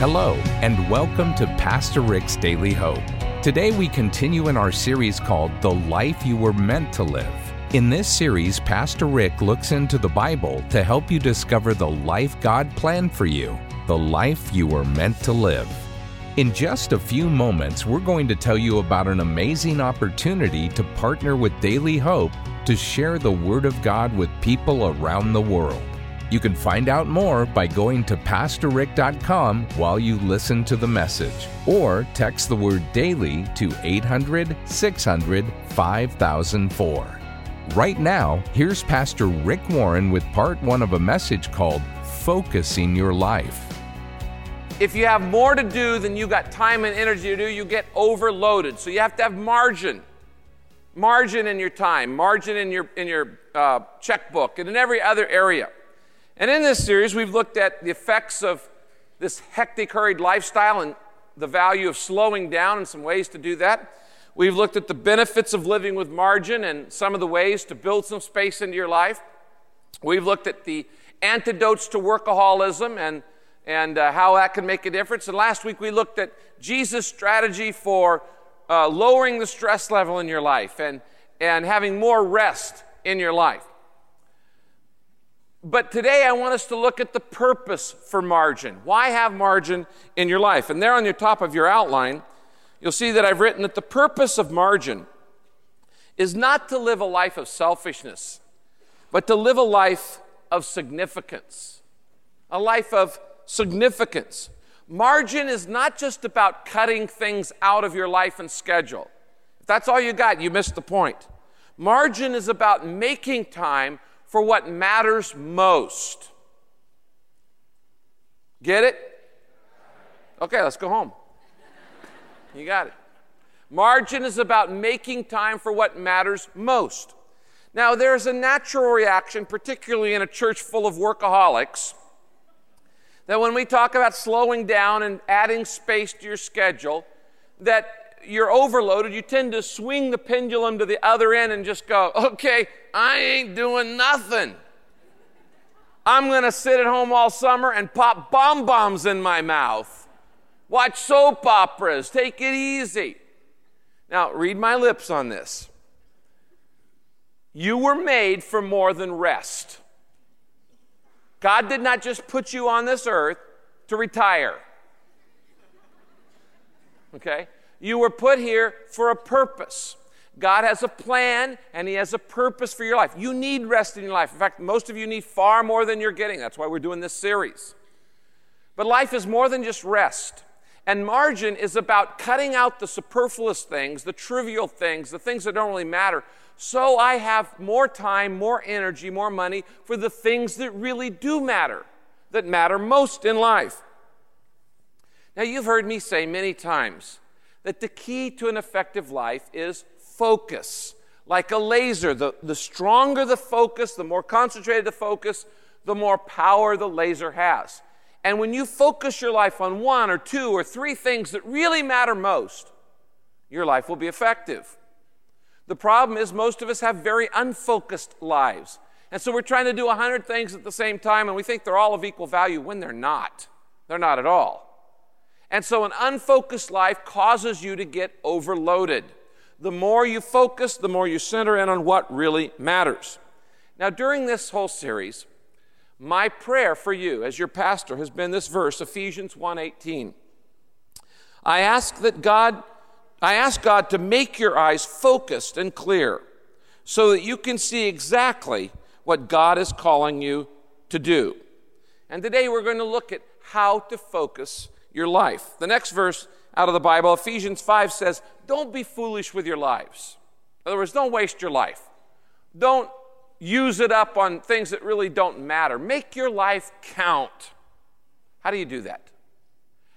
Hello, and welcome to Pastor Rick's Daily Hope. Today we continue in our series called The Life You Were Meant to Live. In this series, Pastor Rick looks into the Bible to help you discover the life God planned for you, the life you were meant to live. In just a few moments, we're going to tell you about an amazing opportunity to partner with Daily Hope to share the Word of God with people around the world. You can find out more by going to PastorRick.com while you listen to the message, or text the word DAILY to 800-600-5004. Right now, here's Pastor Rick Warren with part one of a message called Focusing Your Life. If you have more to do than you got time and energy to do, you get overloaded. So you have to have margin. Margin in your time, margin in your checkbook, and in every other area. And in this series, we've looked at the effects of this hectic, hurried lifestyle and the value of slowing down and some ways to do that. We've looked at the benefits of living with margin and some of the ways to build some space into your life. We've looked at the antidotes to workaholism and how that can make a difference. And last week, we looked at Jesus' strategy for lowering the stress level in your life and having more rest in your life. But today I want us to look at the purpose for margin. Why have margin in your life? And there on the top of your outline, you'll see that I've written that the purpose of margin is not to live a life of selfishness, but to live a life of significance. A life of significance. Margin is not just about cutting things out of your life and schedule. If that's all you got, you missed the point. Margin is about making time for what matters most. Get it? Okay, let's go home. You got it. Margin is about making time for what matters most. Now, there's a natural reaction, particularly in a church full of workaholics, that when we talk about slowing down and adding space to your schedule, that you're overloaded, you tend to swing the pendulum to the other end and just go, okay, I ain't doing nothing. I'm going to sit at home all summer and pop bonbons in my mouth, watch soap operas, take it easy. Now, read my lips on this. You were made for more than rest. God did not just put you on this earth to retire. Okay? You were put here for a purpose. God has a plan, and He has a purpose for your life. You need rest in your life. In fact, most of you need far more than you're getting. That's why we're doing this series. But life is more than just rest. And margin is about cutting out the superfluous things, the trivial things, the things that don't really matter, so I have more time, more energy, more money for the things that really do matter, that matter most in life. Now, you've heard me say many times that the key to an effective life is focus. Like a laser, the stronger the focus, the more concentrated the focus, the more power the laser has. And when you focus your life on one or two or three things that really matter most, your life will be effective. The problem is most of us have very unfocused lives. And so we're trying to do 100 things at the same time, and we think they're all of equal value when they're not. They're not at all. And so an unfocused life causes you to get overloaded. The more you focus, the more you center in on what really matters. Now, during this whole series, my prayer for you as your pastor has been this verse, Ephesians 1:18. I ask God to make your eyes focused and clear so that you can see exactly what God is calling you to do. And today we're going to look at how to focus your life. The next verse out of the Bible, Ephesians 5, says, don't be foolish with your lives. In other words, don't waste your life. Don't use it up on things that really don't matter. Make your life count. How do you do that?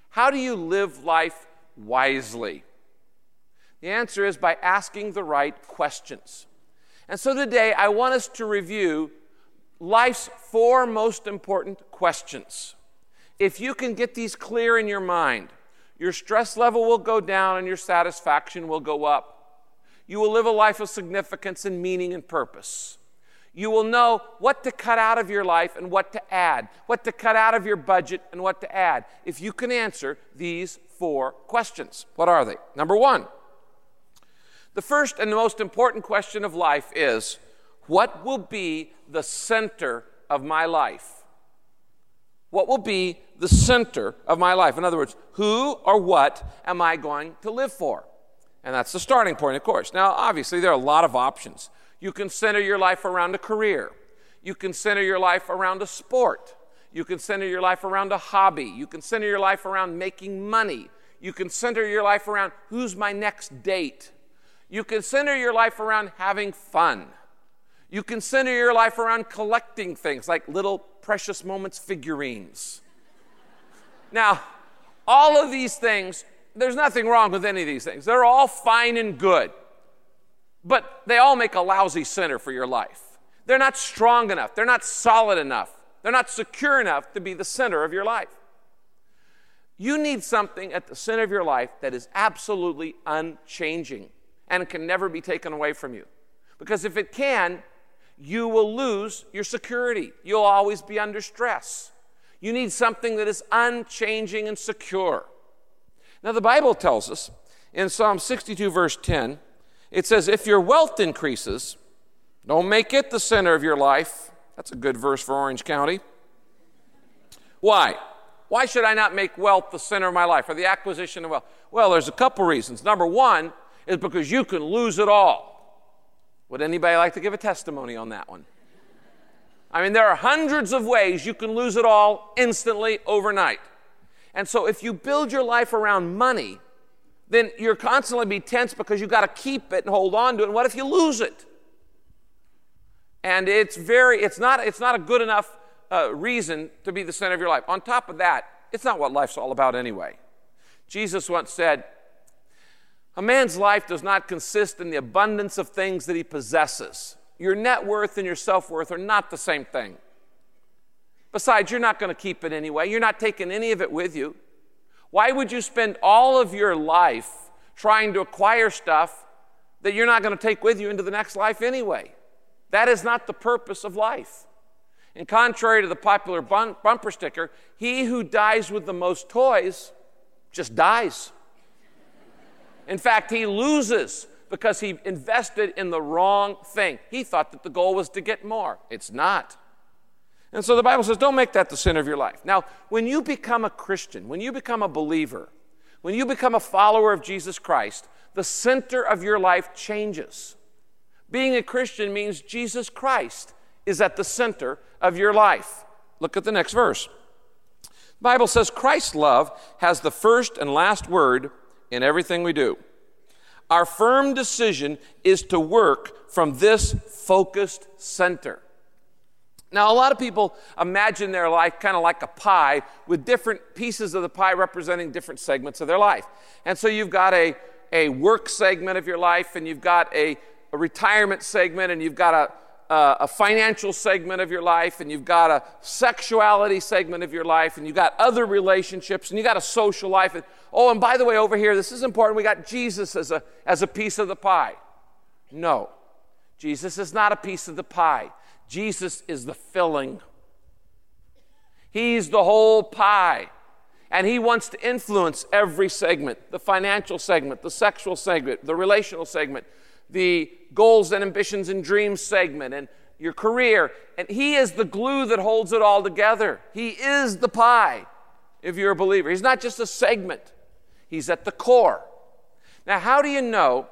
How do you live life wisely? The answer is by asking the right questions. And so today, I want us to review life's four most important questions. If you can get these clear in your mind, your stress level will go down and your satisfaction will go up. You will live a life of significance and meaning and purpose. you will know what to cut out of your life and what to add, what to cut out of your budget and what to add, if you can answer these four questions. What are they? Number one, the first and the most important question of life is, what will be the center of my life? What will be the center of my life? In other words, who or what am I going to live for? And that's the starting point, of course. Now, obviously, there are a lot of options. You can center your life around a career. You can center your life around a sport. You can center your life around a hobby. You can center your life around making money. You can center your life around who's my next date. You can center your life around having fun. You can center your life around collecting things like little Precious Moments figurines. Now, all of these things, there's nothing wrong with any of these things. They're all fine and good. But they all make a lousy center for your life. They're not strong enough. They're not solid enough. They're not secure enough to be the center of your life. You need something at the center of your life that is absolutely unchanging and can never be taken away from you. Because if it can, you will lose your security. You'll always be under stress. You need something that is unchanging and secure. Now, the Bible tells us in Psalm 62, verse 10, it says, if your wealth increases, don't make it the center of your life. That's a good verse for Orange County. Why? Why should I not make wealth the center of my life or the acquisition of wealth? Well, there's a couple reasons. Number one is because you can lose it all. Would anybody like to give a testimony on that one? I mean, there are hundreds of ways you can lose it all instantly overnight. And so if you build your life around money, then you're constantly be tense because you've got to keep it and hold on to it. And what if you lose it? And it's not a good enough reason to be the center of your life. On top of that, it's not what life's all about anyway. Jesus once said, a man's life does not consist in the abundance of things that he possesses. Your net worth and your self-worth are not the same thing. Besides, you're not going to keep it anyway. You're not taking any of it with you. Why would you spend all of your life trying to acquire stuff that you're not going to take with you into the next life anyway? That is not the purpose of life. And contrary to the popular bumper sticker, he who dies with the most toys just dies. In fact, he loses because he invested in the wrong thing. He thought that the goal was to get more. It's not. And so the Bible says, don't make that the center of your life. Now, when you become a Christian, when you become a believer, when you become a follower of Jesus Christ, the center of your life changes. Being a Christian means Jesus Christ is at the center of your life. Look at the next verse. The Bible says, Christ's love has the first and last word in everything we do. Our firm decision is to work from this focused center. Now, a lot of people imagine their life kind of like a pie with different pieces of the pie representing different segments of their life. And so you've got a work segment of your life, and you've got a retirement segment, and you've got a financial segment of your life, and you've got a sexuality segment of your life, and you've got other relationships, and you've got a social life. And, oh, and by the way, over here, this is important, we got Jesus as a piece of the pie. No, Jesus is not a piece of the pie. Jesus is the filling. He's the whole pie. And he wants to influence every segment, the financial segment, the sexual segment, the relational segment, the goals and ambitions and dreams segment, and your career. And he is the glue that holds it all together. He is the pie, if you're a believer. He's not just a segment. He's at the core. Now, how do you know,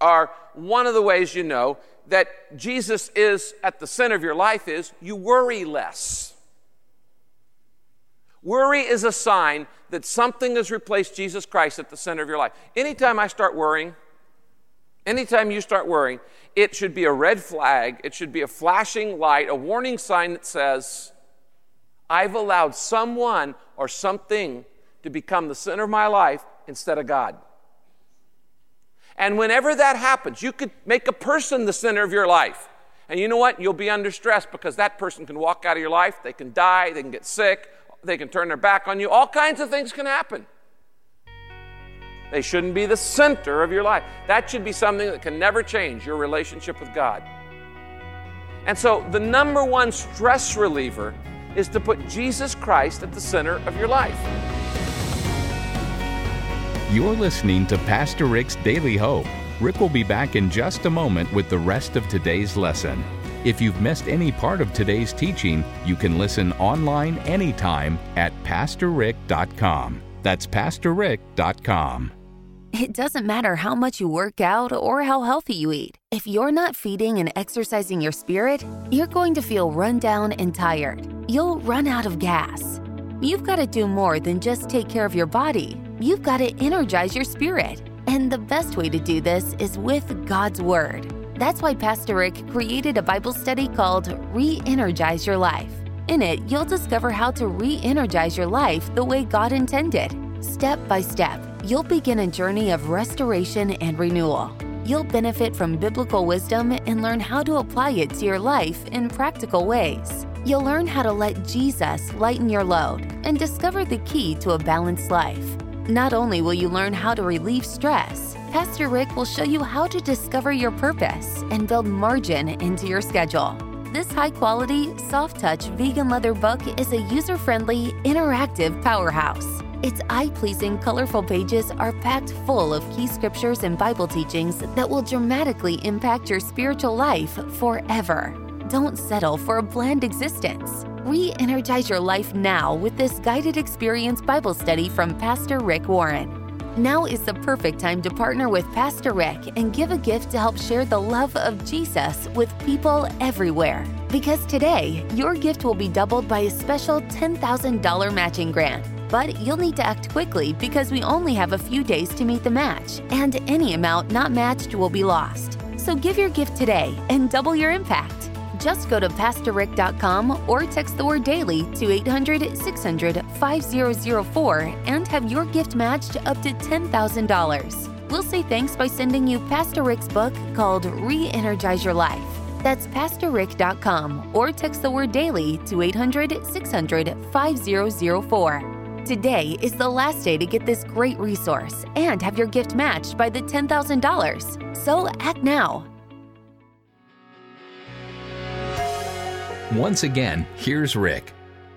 or one of the ways you know, that Jesus is at the center of your life is you worry less. Worry is a sign that something has replaced Jesus Christ at the center of your life. Anytime I start worrying, anytime you start worrying, it should be a red flag, it should be a flashing light, a warning sign that says, I've allowed someone or something to become the center of my life instead of God. And whenever that happens, you could make a person the center of your life. And you know what? You'll be under stress because that person can walk out of your life. They can die. They can get sick. They can turn their back on you. All kinds of things can happen. They shouldn't be the center of your life. That should be something that can never change, your relationship with God. And so the number one stress reliever is to put Jesus Christ at the center of your life. You're listening to Pastor Rick's Daily Hope. Rick will be back in just a moment with the rest of today's lesson. If you've missed any part of today's teaching, you can listen online anytime at PastorRick.com. That's PastorRick.com. It doesn't matter how much you work out or how healthy you eat. If you're not feeding and exercising your spirit, you're going to feel run down and tired. You'll run out of gas. You've got to do more than just take care of your body. You've got to energize your spirit. And the best way to do this is with God's Word. That's why Pastor Rick created a Bible study called Re-Energize Your Life. In it, you'll discover how to re-energize your life the way God intended. Step by step, you'll begin a journey of restoration and renewal. You'll benefit from biblical wisdom and learn how to apply it to your life in practical ways. You'll learn how to let Jesus lighten your load and discover the key to a balanced life. Not only will you learn how to relieve stress, Pastor Rick will show you how to discover your purpose and build margin into your schedule. This high-quality, soft-touch vegan leather book is a user-friendly, interactive powerhouse. Its eye-pleasing, colorful pages are packed full of key scriptures and Bible teachings that will dramatically impact your spiritual life forever. Don't settle for a bland existence. Re-energize your life now with this guided experience Bible study from Pastor Rick Warren. Now is the perfect time to partner with Pastor Rick and give a gift to help share the love of Jesus with people everywhere. Because today, your gift will be doubled by a special $10,000 matching grant. But you'll need to act quickly because we only have a few days to meet the match, and any amount not matched will be lost. So give your gift today and double your impact. Just go to PastorRick.com or text the word DAILY to 800-600-5004 and have your gift matched up to $10,000. We'll say thanks by sending you Pastor Rick's book called Re-Energize Your Life. That's PastorRick.com or text the word DAILY to 800-600-5004. Today is the last day to get this great resource and have your gift matched by the $10,000. So act now. Once again, here's Rick.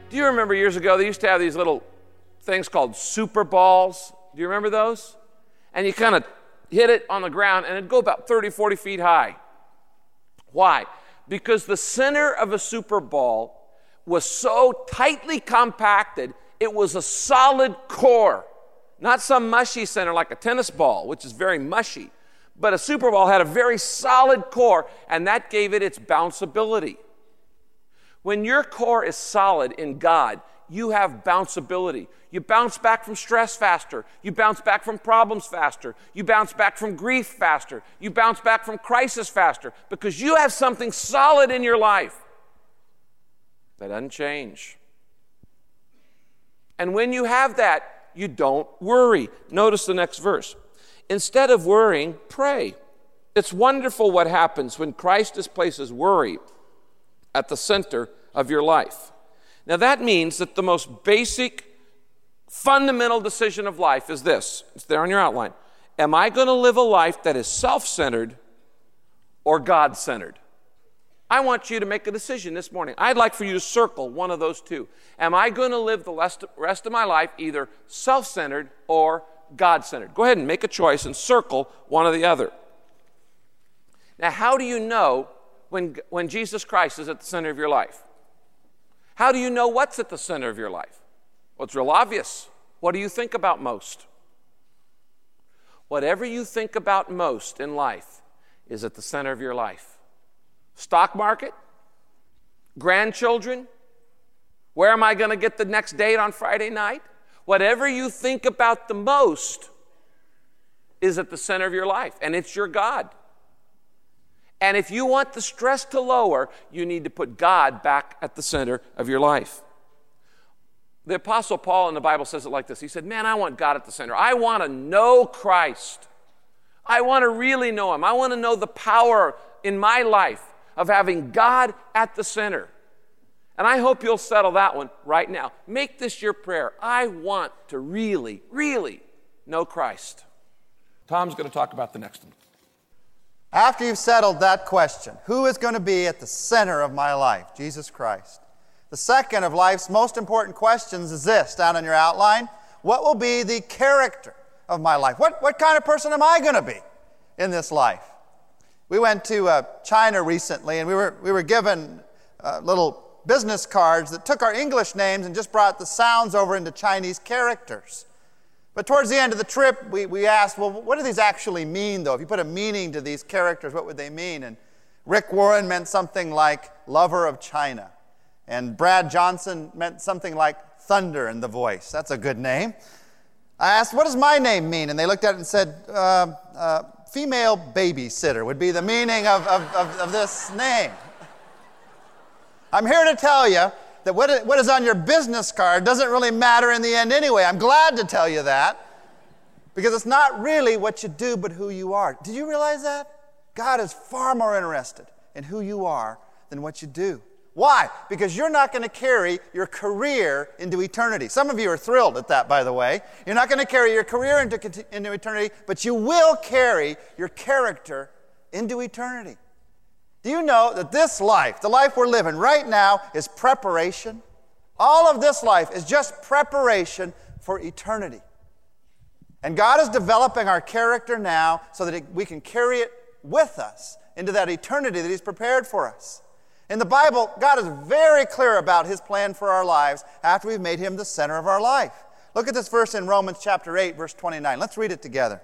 Do you remember years ago, they used to have these little things called super balls? Do you remember those? And you kind of hit it on the ground, and it'd go about 30, 40 feet high. Why? Because the center of a super ball was so tightly compacted, it was a solid core, not some mushy center like a tennis ball, which is very mushy. But a super ball had a very solid core, and that gave it its bounceability. When your core is solid in God, you have bounceability. You bounce back from stress faster. You bounce back from problems faster. You bounce back from grief faster. You bounce back from crisis faster because you have something solid in your life that doesn't change. And when you have that, you don't worry. Notice the next verse. Instead of worrying, pray. It's wonderful what happens when Christ displaces worry at the center of your life. Now that means that the most basic, fundamental decision of life is this. It's there on your outline. Am I going to live a life that is self-centered or God-centered? I want you to make a decision this morning. I'd like for you to circle one of those two. Am I going to live the rest of my life either self-centered or God-centered? Go ahead and make a choice and circle one or the other. Now, how do you know when Jesus Christ is at the center of your life? How do you know what's at the center of your life? Well, it's real obvious. What do you think about most? Whatever you think about most in life is at the center of your life. Stock market, grandchildren, where am I going to get the next date on Friday night? Whatever you think about the most is at the center of your life, and it's your God. And if you want the stress to lower, you need to put God back at the center of your life. The Apostle Paul in the Bible says it like this. He said, man, I want God at the center. I want to know Christ. I want to really know him. I want to know the power in my life of having God at the center. And I hope you'll settle that one right now. Make this your prayer. I want to really, really know Christ. Tom's going to talk about the next one. After you've settled that question, who is going to be at the center of my life? Jesus Christ. The second of life's most important questions is this, down in your outline. What will be the character of my life? What kind of person am I going to be in this life? We went to China recently, and we were given little business cards that took our English names and just brought the sounds over into Chinese characters. But towards the end of the trip, we asked, well, what do these actually mean, though? If you put a meaning to these characters, what would they mean? And Rick Warren meant something like lover of China. And Brad Johnson meant something like thunder in the voice. That's a good name. I asked, what does my name mean? And they looked at it and said, female babysitter would be the meaning of this name. I'm here to tell you that what is on your business card doesn't really matter in the end anyway. I'm glad to tell you that, because it's not really what you do but who you are. Did you realize that? God is far more interested in who you are than what you do. Why? Because you're not going to carry your career into eternity. Some of you are thrilled at that, by the way. You're not going to carry your career into eternity, but you will carry your character into eternity. Do you know that this life, the life we're living right now, is preparation? All of this life is just preparation for eternity. And God is developing our character now so that we can carry it with us into that eternity that He's prepared for us. In the Bible, God is very clear about His plan for our lives after we've made Him the center of our life. Look at this verse in Romans chapter 8, verse 29. Let's read it together.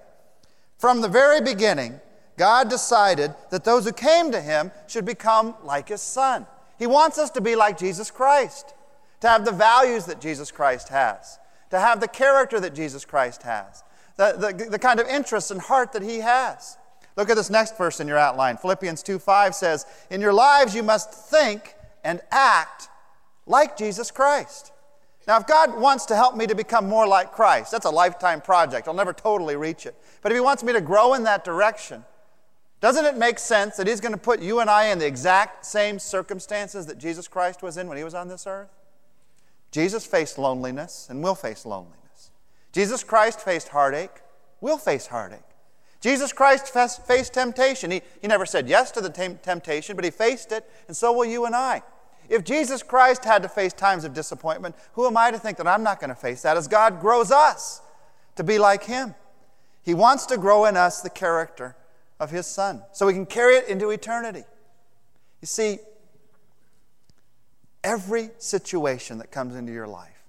From the very beginning, God decided that those who came to Him should become like His Son. He wants us to be like Jesus Christ, to have the values that Jesus Christ has, to have the character that Jesus Christ has, the kind of interest and heart that He has. Look at this next verse in your outline. Philippians 2:5 says, in your lives you must think and act like Jesus Christ. Now, if God wants to help me to become more like Christ, that's a lifetime project. I'll never totally reach it. But if He wants me to grow in that direction, doesn't it make sense that He's going to put you and I in the exact same circumstances that Jesus Christ was in when He was on this earth? Jesus faced loneliness and will face loneliness. Jesus Christ faced heartache, will face heartache. Jesus Christ faced temptation. He never said yes to the temptation, but He faced it, and so will you and I. If Jesus Christ had to face times of disappointment, who am I to think that I'm not going to face that as God grows us to be like Him? He wants to grow in us the character of His Son, so we can carry it into eternity. You see, every situation that comes into your life,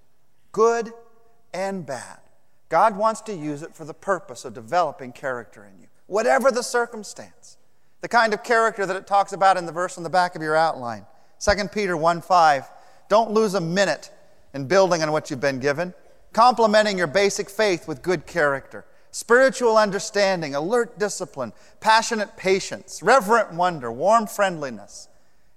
good and bad, God wants to use it for the purpose of developing character in you, whatever the circumstance, the kind of character that it talks about in the verse on the back of your outline. 2 Peter 1:5, don't lose a minute in building on what you've been given, complementing your basic faith with good character, spiritual understanding, alert discipline, passionate patience, reverent wonder, warm friendliness,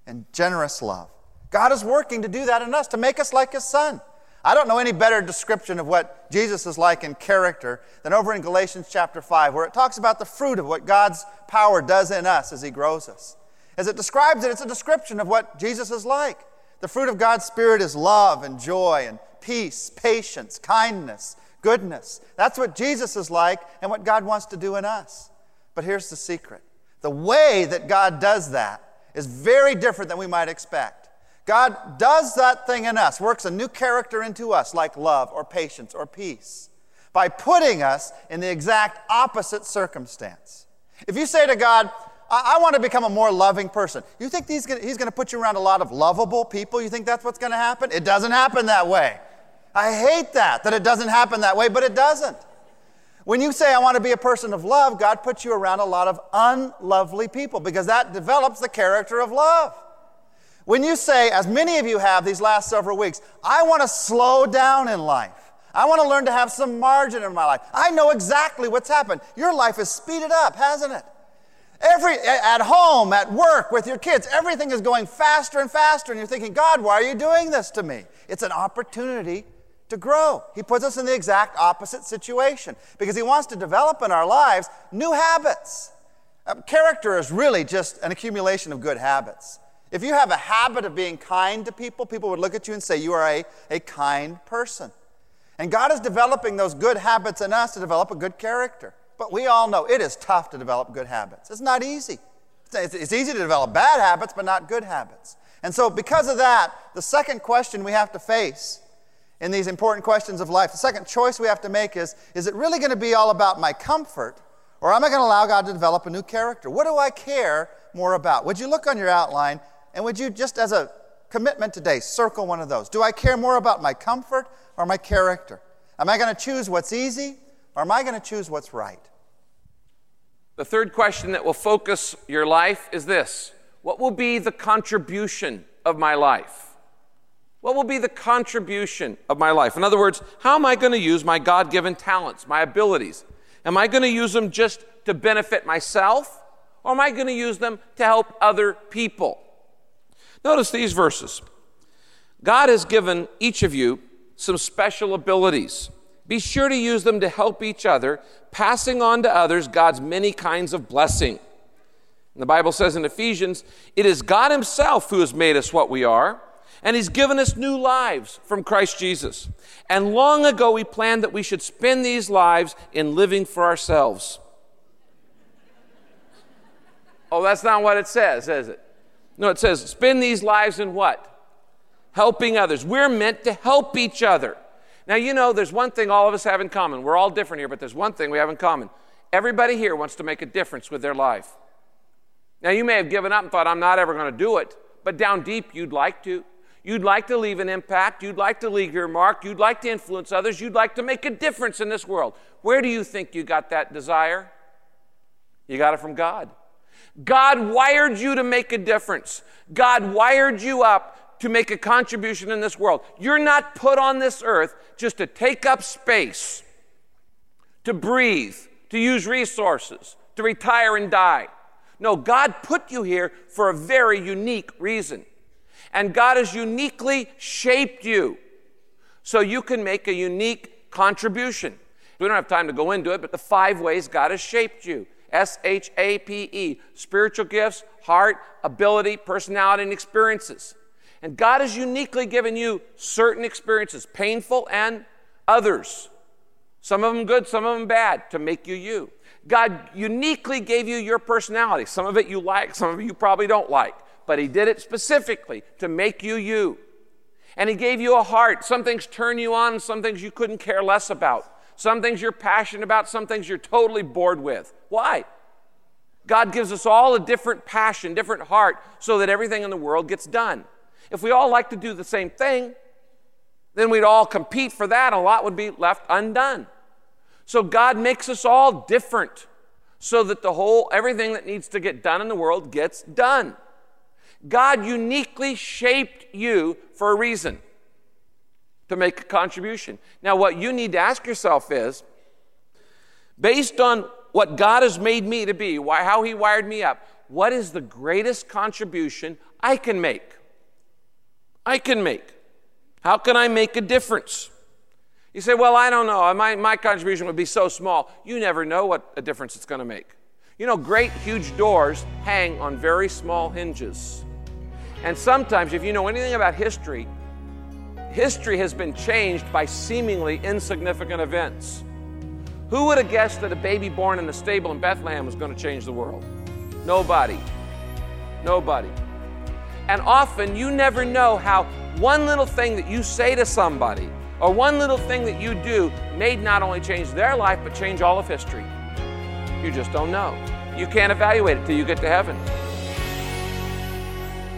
and generous love. God is working to do that in us, to make us like His Son. I don't know any better description of what Jesus is like in character than over in Galatians chapter 5, where it talks about the fruit of what God's power does in us as He grows us. As it describes it, it's a description of what Jesus is like. The fruit of God's Spirit is love and joy and peace, patience, kindness, goodness. That's what Jesus is like and what God wants to do in us. But here's the secret. The way that God does that is very different than we might expect. God does that thing in us, works a new character into us like love or patience or peace by putting us in the exact opposite circumstance. If you say to God, I want to become a more loving person, you think He's going to put you around a lot of lovable people? You think that's what's going to happen? It doesn't happen that way. I hate that it doesn't happen that way, but it doesn't. When you say, I want to be a person of love, God puts you around a lot of unlovely people because that develops the character of love. When you say, as many of you have these last several weeks, I want to slow down in life. I want to learn to have some margin in my life. I know exactly what's happened. Your life has speeded up, hasn't it? At home, at work, with your kids, everything is going faster and faster, and you're thinking, God, why are you doing this to me? It's an opportunity to grow. He puts us in the exact opposite situation because He wants to develop in our lives new habits. Character is really just an accumulation of good habits. If you have a habit of being kind to people, people would look at you and say, you are a kind person. And God is developing those good habits in us to develop a good character. But we all know it is tough to develop good habits. It's not easy. It's easy to develop bad habits, but not good habits. And so because of that, the second question we have to face in these important questions of life, the second choice we have to make is it really going to be all about my comfort, or am I going to allow God to develop a new character? What do I care more about? Would you look on your outline, and would you, just as a commitment today, circle one of those? Do I care more about my comfort or my character? Am I going to choose what's easy, or am I going to choose what's right? The third question that will focus your life is this: what will be the contribution of my life? What will be the contribution of my life? In other words, how am I going to use my God-given talents, my abilities? Am I going to use them just to benefit myself, or am I going to use them to help other people? Notice these verses. God has given each of you some special abilities. Be sure to use them to help each other, passing on to others God's many kinds of blessing. And the Bible says in Ephesians, it is God Himself who has made us what we are, and He's given us new lives from Christ Jesus. And long ago, He planned that we should spend these lives in living for ourselves. Oh, that's not what it says, is it? No, it says, spend these lives in what? Helping others. We're meant to help each other. Now, you know, there's one thing all of us have in common. We're all different here, but there's one thing we have in common. Everybody here wants to make a difference with their life. Now, you may have given up and thought, I'm not ever going to do it, but down deep, you'd like to. You'd like to leave an impact. You'd like to leave your mark. You'd like to influence others. You'd like to make a difference in this world. Where do you think you got that desire? You got it from God. God wired you to make a difference. God wired you up to make a contribution in this world. You're not put on this earth just to take up space, to breathe, to use resources, to retire and die. No, God put you here for a very unique reason. And God has uniquely shaped you so you can make a unique contribution. We don't have time to go into it, but the 5 ways God has shaped you. S-H-A-P-E, spiritual gifts, heart, ability, personality, and experiences. And God has uniquely given you certain experiences, painful and others. Some of them good, some of them bad, to make you you. God uniquely gave you your personality. Some of it you like, some of it you probably don't like. But He did it specifically to make you you. And He gave you a heart. Some things turn you on, some things you couldn't care less about. Some things you're passionate about, some things you're totally bored with. Why? God gives us all a different passion, different heart, so that everything in the world gets done. If we all like to do the same thing, then we'd all compete for that. A lot would be left undone. So God makes us all different so that everything that needs to get done in the world gets done. God uniquely shaped you for a reason, to make a contribution. Now, what you need to ask yourself is, based on what God has made me to be, how He wired me up, what is the greatest contribution I can make? How can I make a difference? You say, well, I don't know. My contribution would be so small. You never know what a difference it's going to make. You know, great, huge doors hang on very small hinges. And sometimes, if you know anything about history, history has been changed by seemingly insignificant events. Who would have guessed that a baby born in a stable in Bethlehem was going to change the world? Nobody. And often, you never know how one little thing that you say to somebody or one little thing that you do may not only change their life, but change all of history. You just don't know. You can't evaluate it till you get to heaven.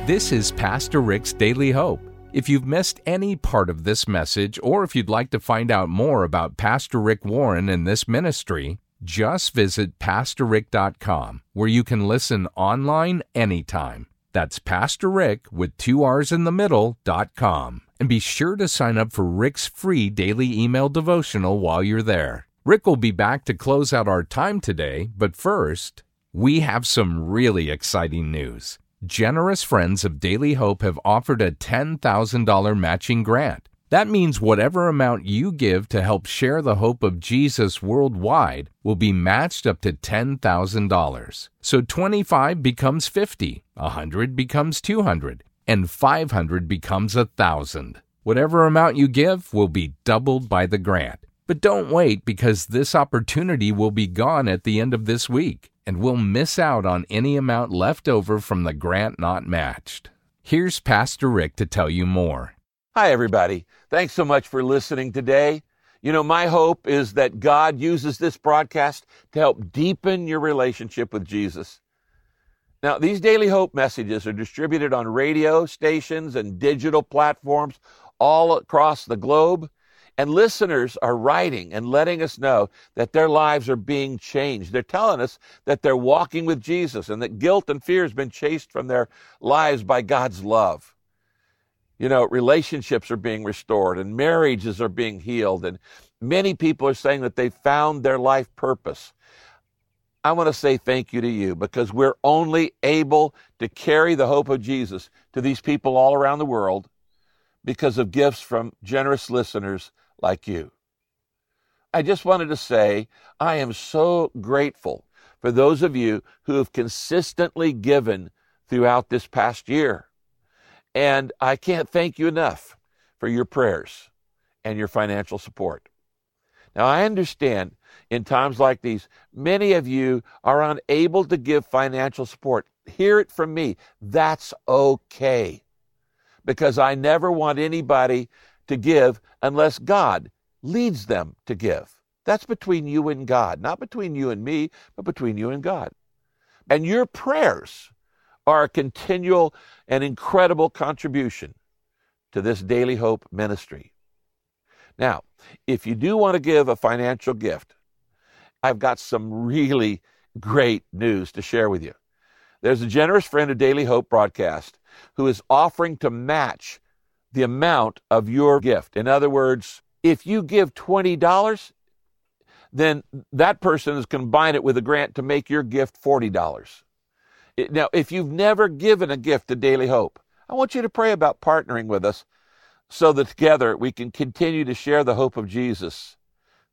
This is Pastor Rick's Daily Hope. If you've missed any part of this message, or if you'd like to find out more about Pastor Rick Warren and this ministry, just visit PastorRick.com, where you can listen online anytime. That's Pastor Rick with 2 R's in the middle.com. And be sure to sign up for Rick's free daily email devotional while you're there. Rick will be back to close out our time today, but first, we have some really exciting news. Generous friends of Daily Hope have offered a $10,000 matching grant. That means whatever amount you give to help share the hope of Jesus worldwide will be matched up to $10,000. So 25 becomes 50, 100 becomes 200, and 500 becomes 1,000. Whatever amount you give will be doubled by the grant. But don't wait, because this opportunity will be gone at the end of this week, and we'll miss out on any amount left over from the grant not matched. Here's Pastor Rick to tell you more. Hi, everybody. Thanks so much for listening today. You know, my hope is that God uses this broadcast to help deepen your relationship with Jesus. Now, these Daily Hope messages are distributed on radio stations and digital platforms all across the globe. And listeners are writing and letting us know that their lives are being changed. They're telling us that they're walking with Jesus and that guilt and fear has been chased from their lives by God's love. You know, relationships are being restored and marriages are being healed. And many people are saying that they found their life purpose. I want to say thank you to you, because we're only able to carry the hope of Jesus to these people all around the world because of gifts from generous listeners like you. I just wanted to say I am so grateful for those of you who have consistently given throughout this past year. And I can't thank you enough for your prayers and your financial support. Now, I understand in times like these, many of you are unable to give financial support. Hear it from me. That's okay, because I never want anybody to give unless God leads them to give. That's between you and God, not between you and me, but between you and God. And your prayers are a continual and incredible contribution to this Daily Hope ministry. Now, if you do want to give a financial gift, I've got some really great news to share with you. There's a generous friend of Daily Hope broadcast who is offering to match the amount of your gift. In other words, if you give $20, then that person is combine it with a grant to make your gift $40. Now, if you've never given a gift to Daily Hope, I want you to pray about partnering with us so that together we can continue to share the hope of Jesus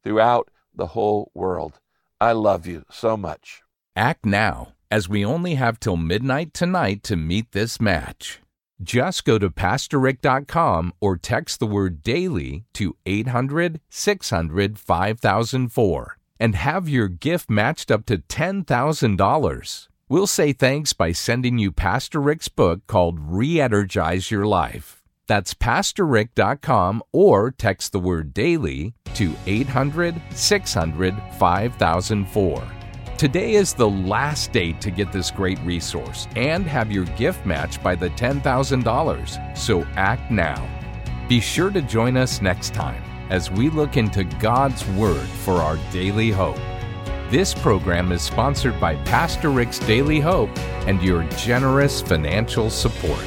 throughout the whole world. I love you so much. Act now, as we only have till midnight tonight to meet this match. Just go to PastorRick.com or text the word DAILY to 800-600-5004 and have your gift matched up to $10,000. We'll say thanks by sending you Pastor Rick's book called Re-Energize Your Life. That's PastorRick.com or text the word DAILY to 800-600-5004. Today is the last date to get this great resource and have your gift matched by the $10,000, so act now. Be sure to join us next time as we look into God's Word for our daily hope. This program is sponsored by Pastor Rick's Daily Hope and your generous financial support.